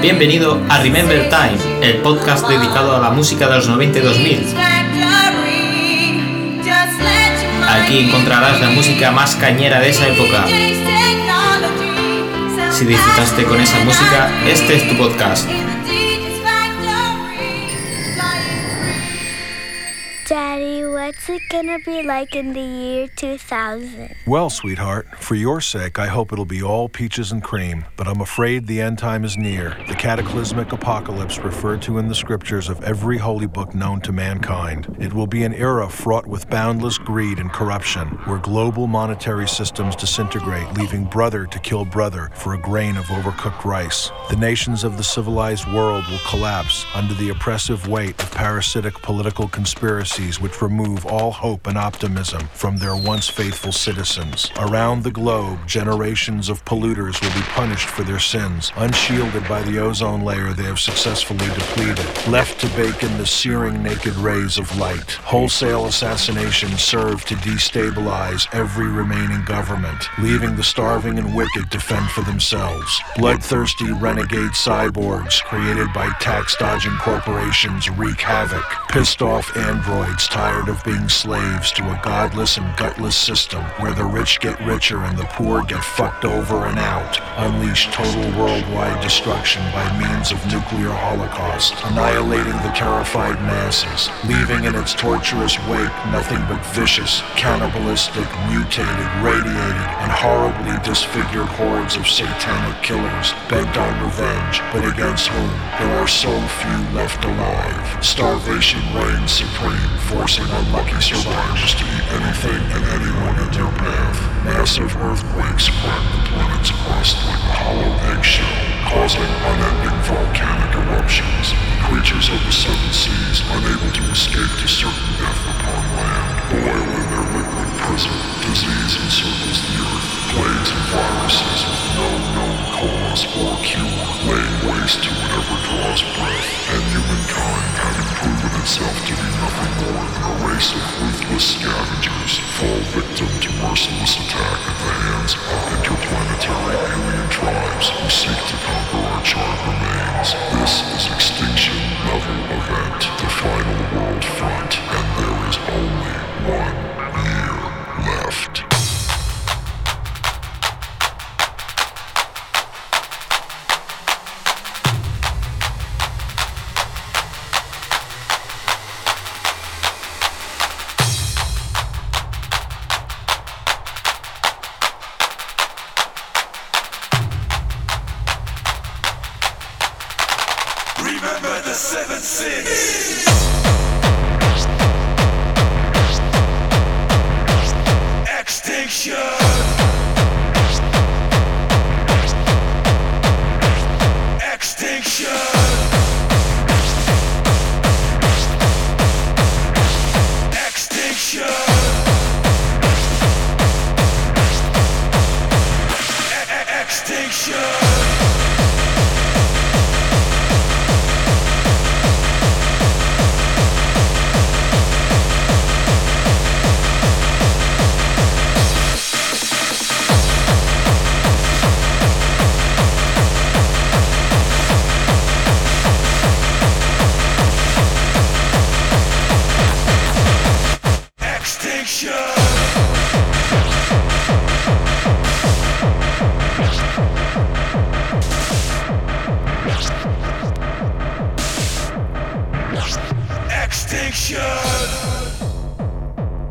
Bienvenido a Remember Time, el podcast dedicado a la música de los 90 y 2000. Aquí encontrarás la música más cañera de esa época. Si disfrutaste con esa música, este es tu podcast. Daddy, what's it gonna be like in the year 2000? Well, sweetheart, for your sake, I hope it'll be all peaches and cream, but I'm afraid the end time is near. The cataclysmic apocalypse referred to in the scriptures of every holy book known to mankind. It will be an era fraught with boundless greed and corruption, where global monetary systems disintegrate, leaving brother to kill brother for a grain of overcooked rice. The nations of the civilized world will collapse under the oppressive weight of parasitic political conspiracy, which remove all hope and optimism from their once faithful citizens. Around the globe, generations of polluters will be punished for their sins, unshielded by the ozone layer they have successfully depleted, left to bake in the searing naked rays of light. Wholesale assassinations serve to destabilize every remaining government, leaving the starving and wicked to fend for themselves. Bloodthirsty renegade cyborgs created by tax-dodging corporations wreak havoc. Pissed-off androids tired of being slaves to a godless and gutless system where the rich get richer and the poor get fucked over and out. Unleash total worldwide destruction by means of nuclear holocaust, annihilating the terrified masses, leaving in its torturous wake nothing but vicious, cannibalistic, mutated, radiated, and horribly disfigured hordes of satanic killers bent on revenge, but against whom there are so few left alive. Starvation reigns supreme, forcing unlucky survivors to eat anything and anyone in their path. Massive earthquakes crack the planet's crust like a hollow eggshell, causing unending volcanic eruptions. Creatures of the seven seas, unable to escape to certain death upon land, boil in their liquid prison. Disease encircles the earth, plagues and viruses with no known cause or cure, laying waste to whatever draws breath, and humankind, having proven itself to be nothing more than a race of ruthless scavengers, fall victim to merciless attack at the hands of interplanetary alien tribes who seek to conquer our charred remains. This is Extinction Level Event, the final world front, and there is only 1 year left. Remember the 7 sins. Extinction. Extinction. Extinction. Extinction. Extinction!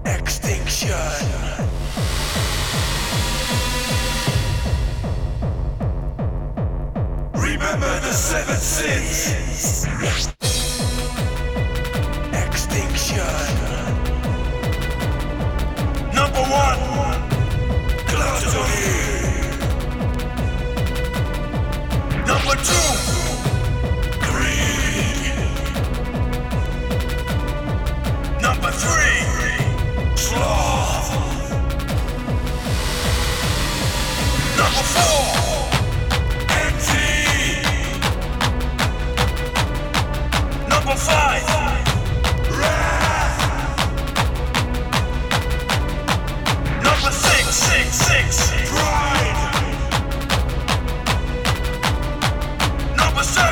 Extinction! Remember the 7 sins! Extinction! Number 1! Clouds of fear! Number 2! Number 6, pride. Number 7.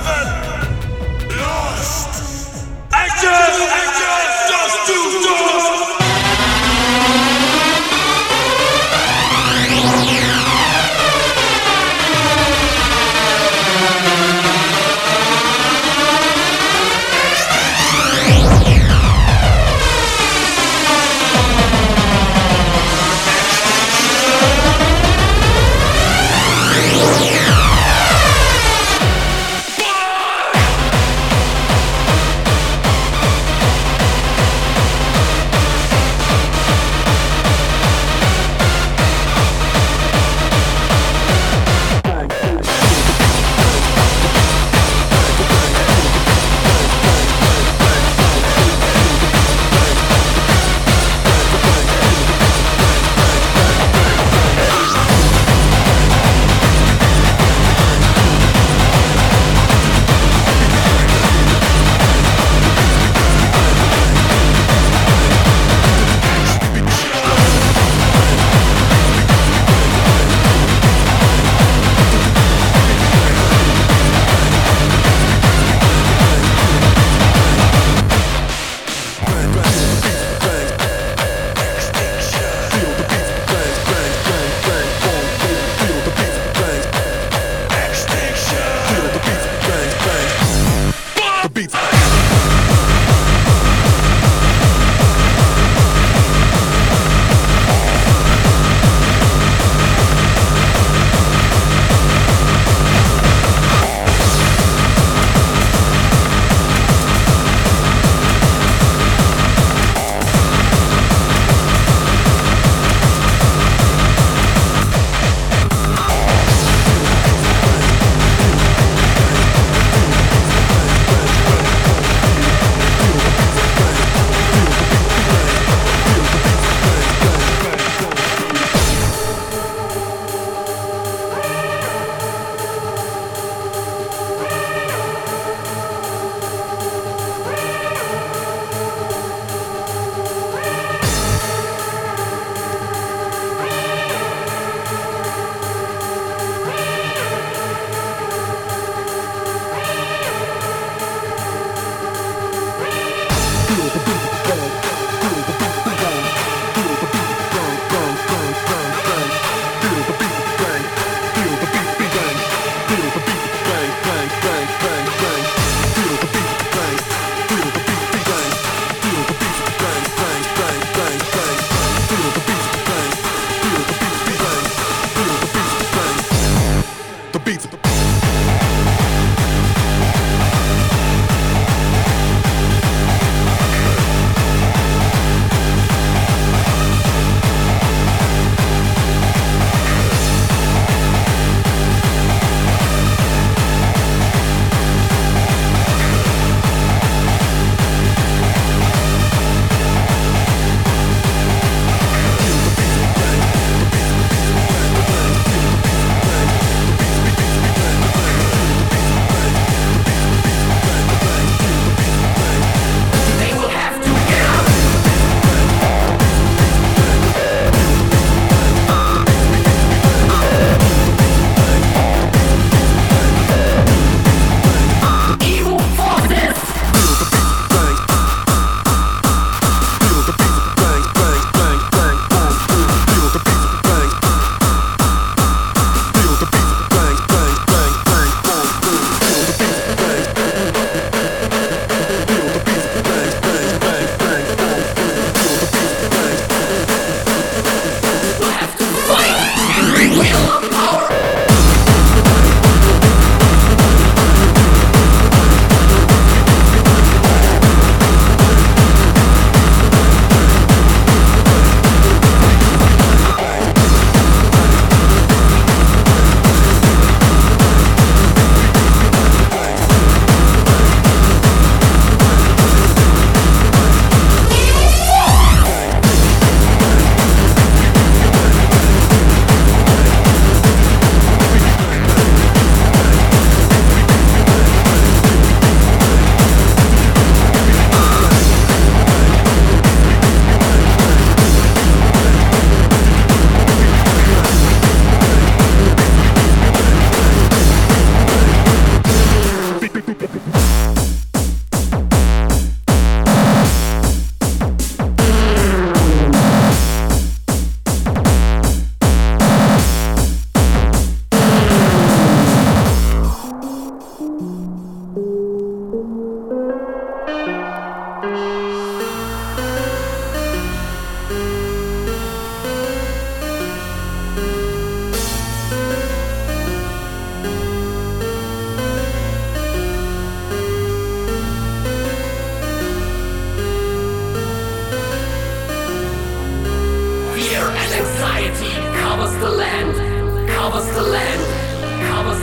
covers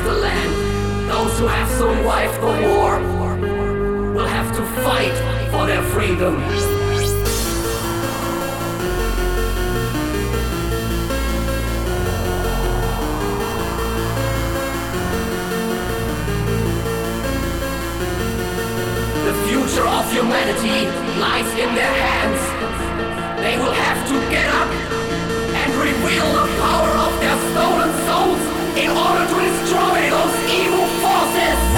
the land. Those who have survived the war will have to fight for their freedom. The future of humanity lies in their hands. They will have to get up and reveal the power of their stolen souls in order to destroy those evil forces!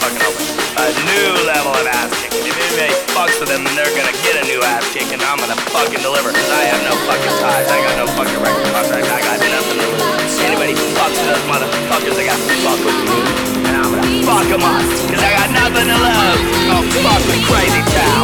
fucking open. A new level of ass kicking. If anybody fucks with them, then they're gonna get a new ass kicking. I'm gonna fucking deliver. Cause I have no fucking ties. I got no fucking record contract. I got nothing to lose. Anybody fucks with those motherfuckers, they got to fuck with me. And I'm gonna fuck them up. Cause I got nothing to lose. Don't fuck with Crazy Town.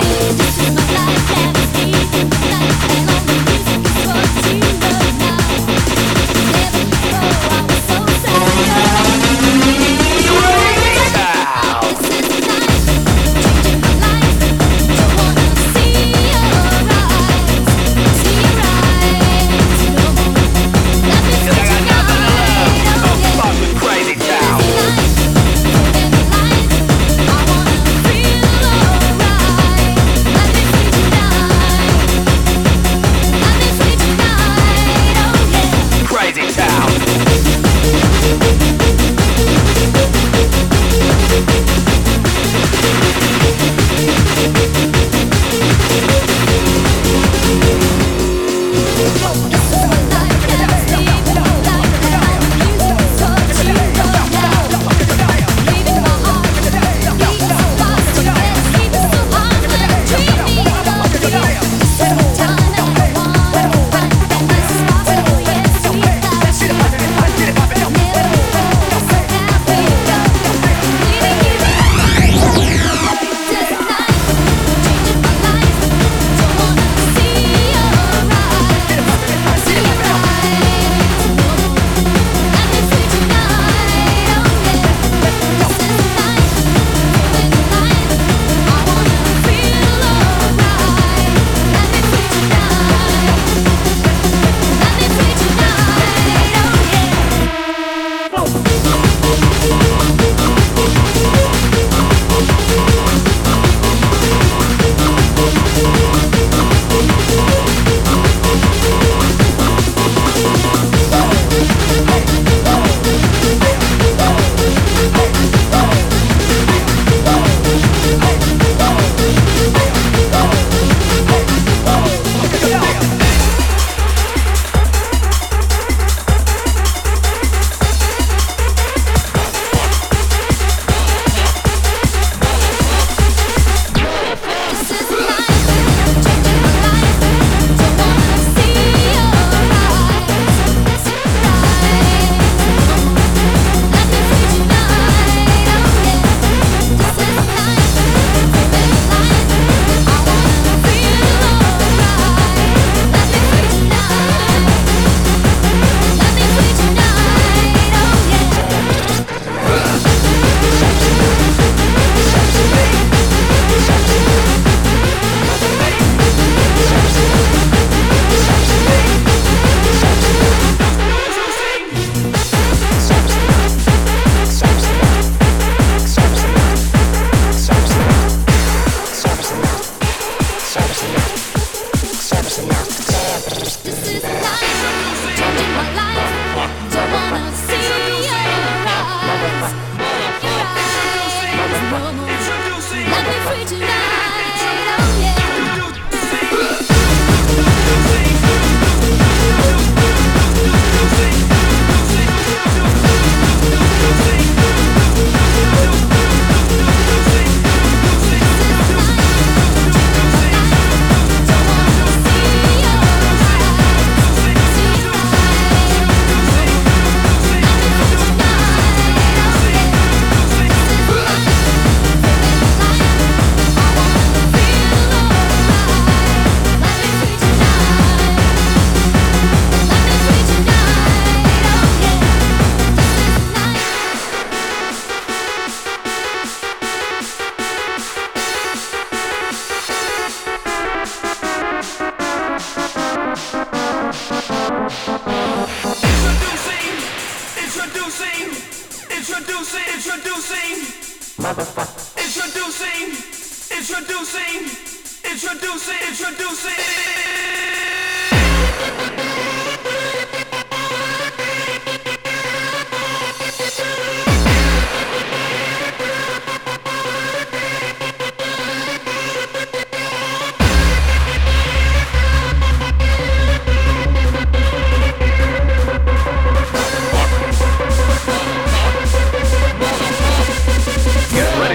Get ready.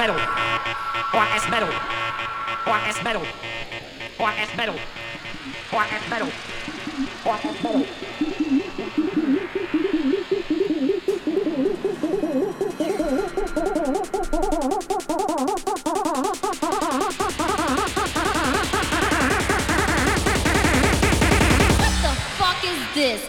metal. What is metal? What is metal? What is metal? What is metal? What is metal? What the fuck is this?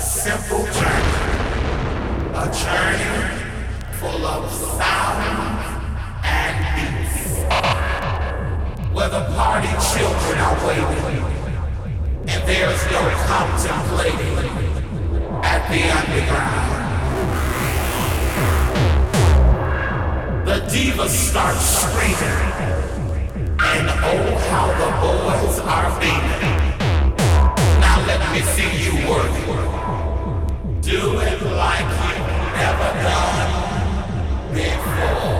a simple journey. A journey full of sound and beats. Where the party children are waiting, and there's no contemplating at the underground. The divas start screaming, and oh how the boys are beating. Now let me see you work. Do it like you never done before.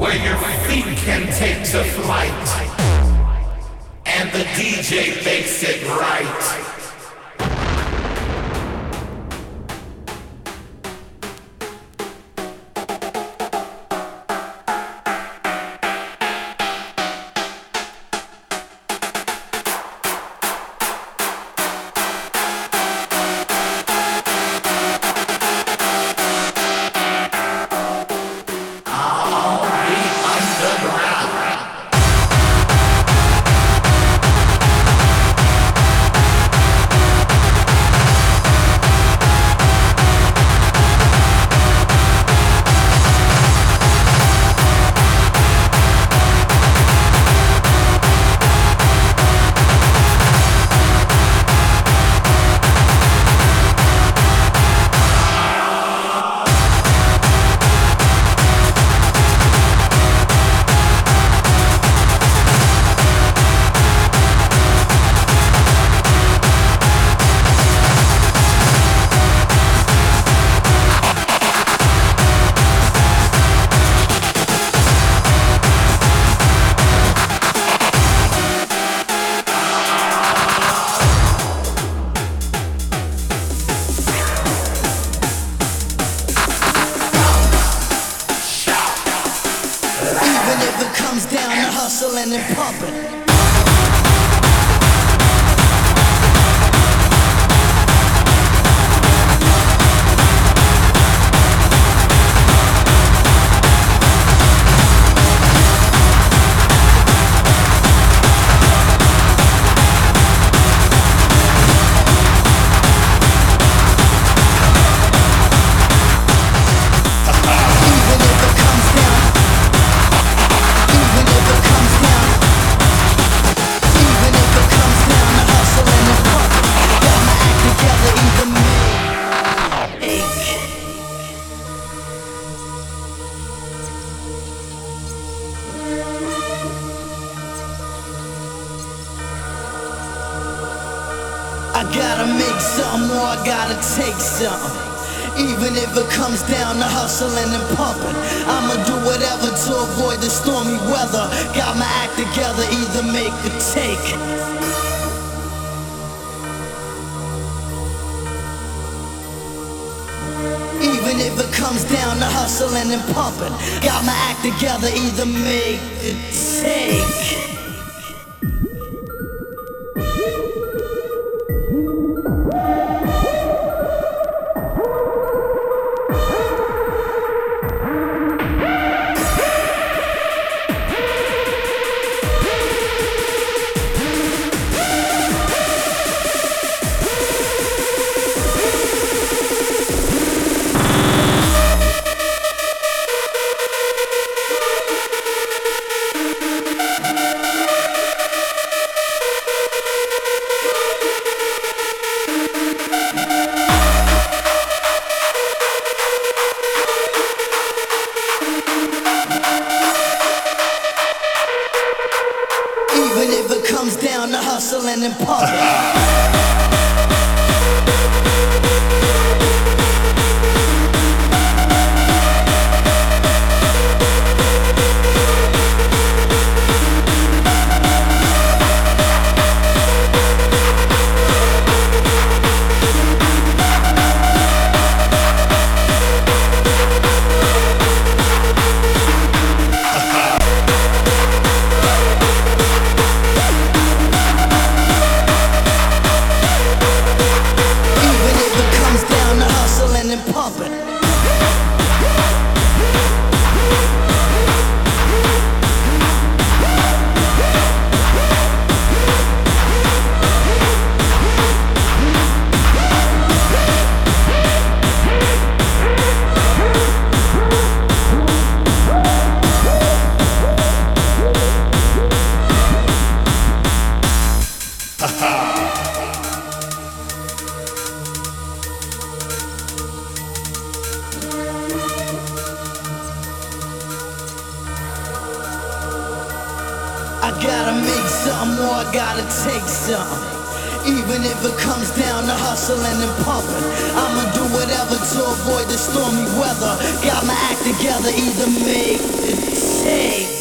Where your feet can take to flight, and the DJ makes it right. gotta make something or I gotta take something. Even if it comes down to hustling and pumping, I'ma do whatever to avoid the stormy weather. Got my act together, either make or take.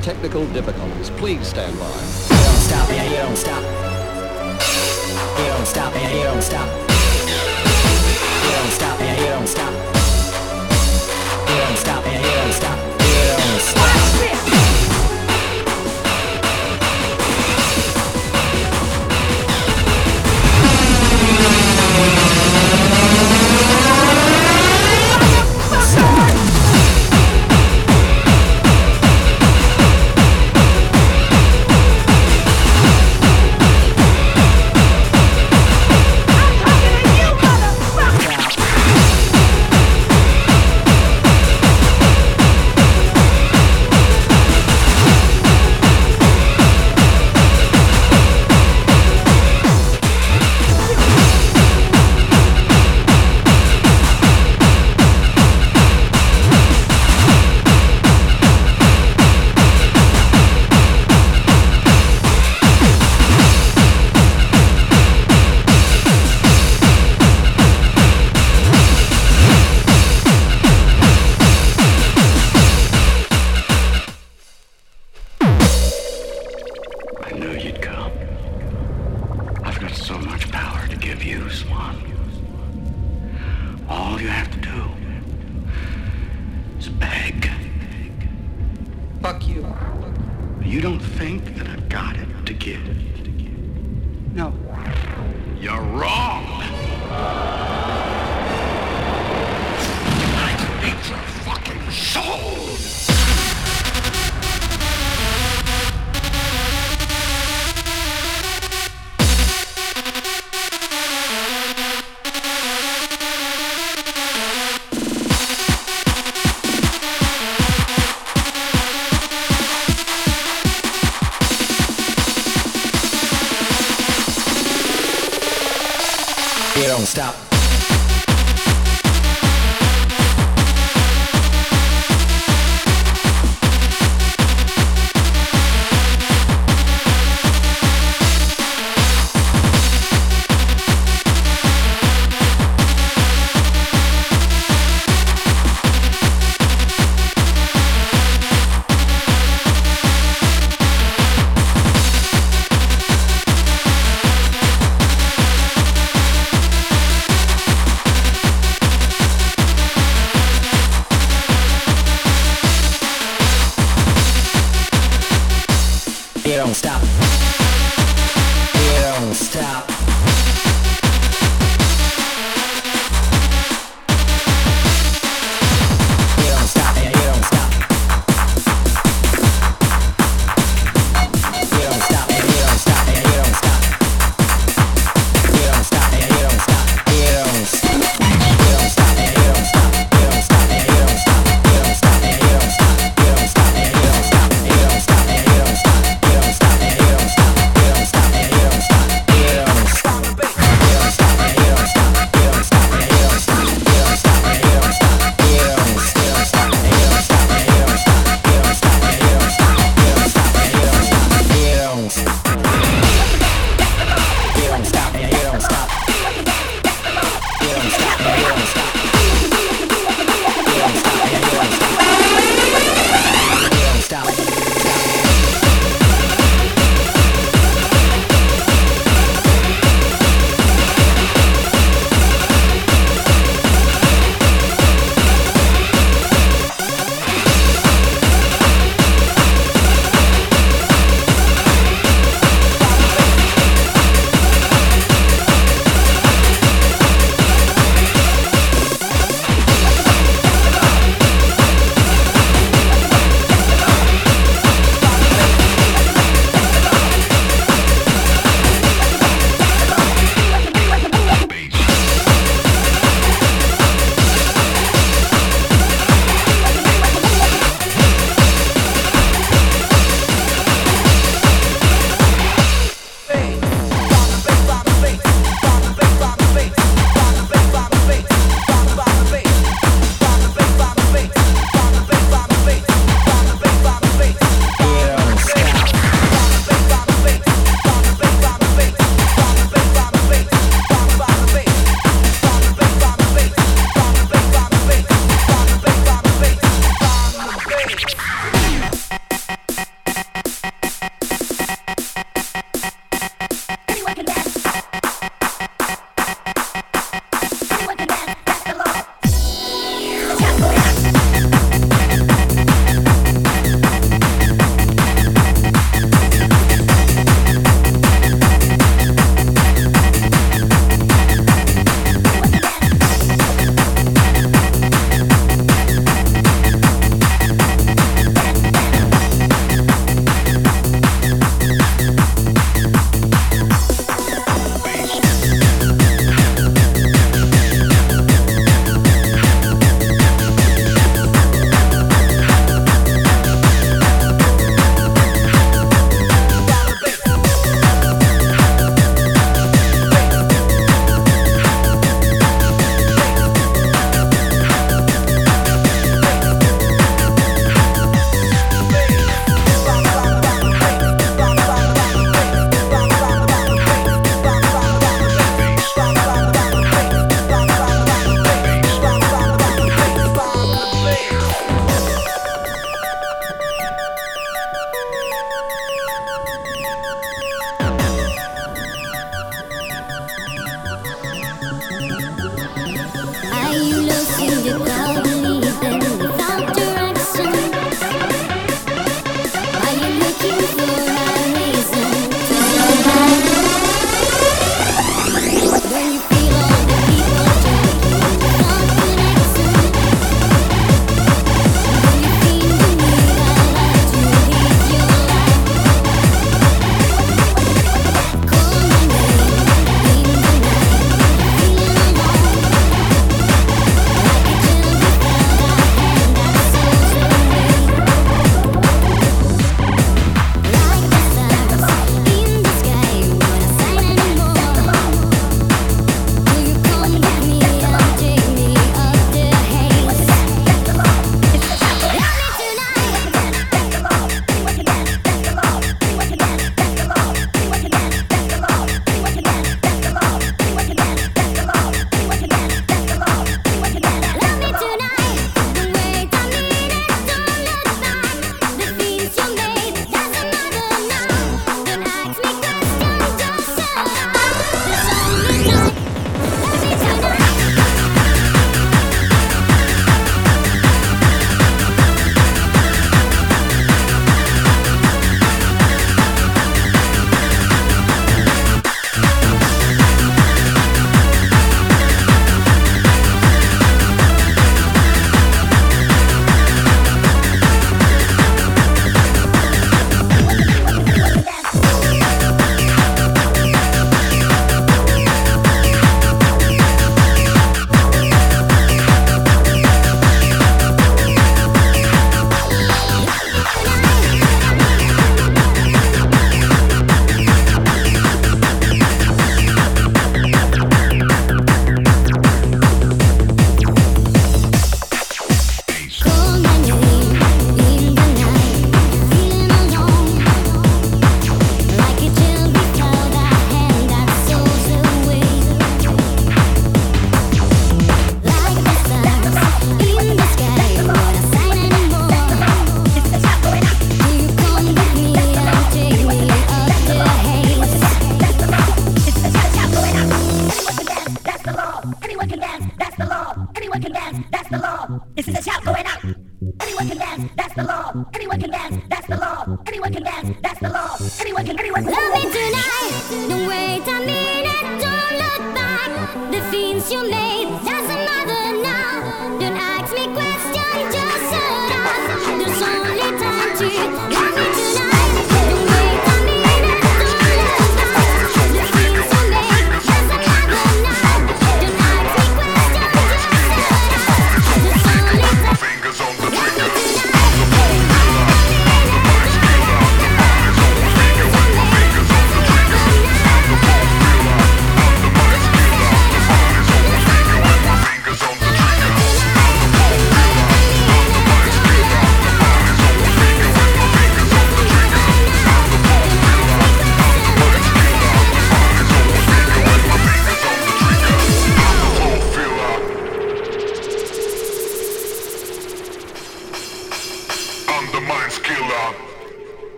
Technical difficulties. Please stand by. You don't stop, yeah, you don't stop. You don't stop, yeah, you don't stop. You don't stop, yeah, you don't stop. You don't stop, yeah, you don't stop. You don't stop.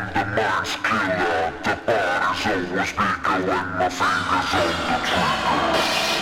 I'm the max killer, the body's always bigger when my fingers on the trigger.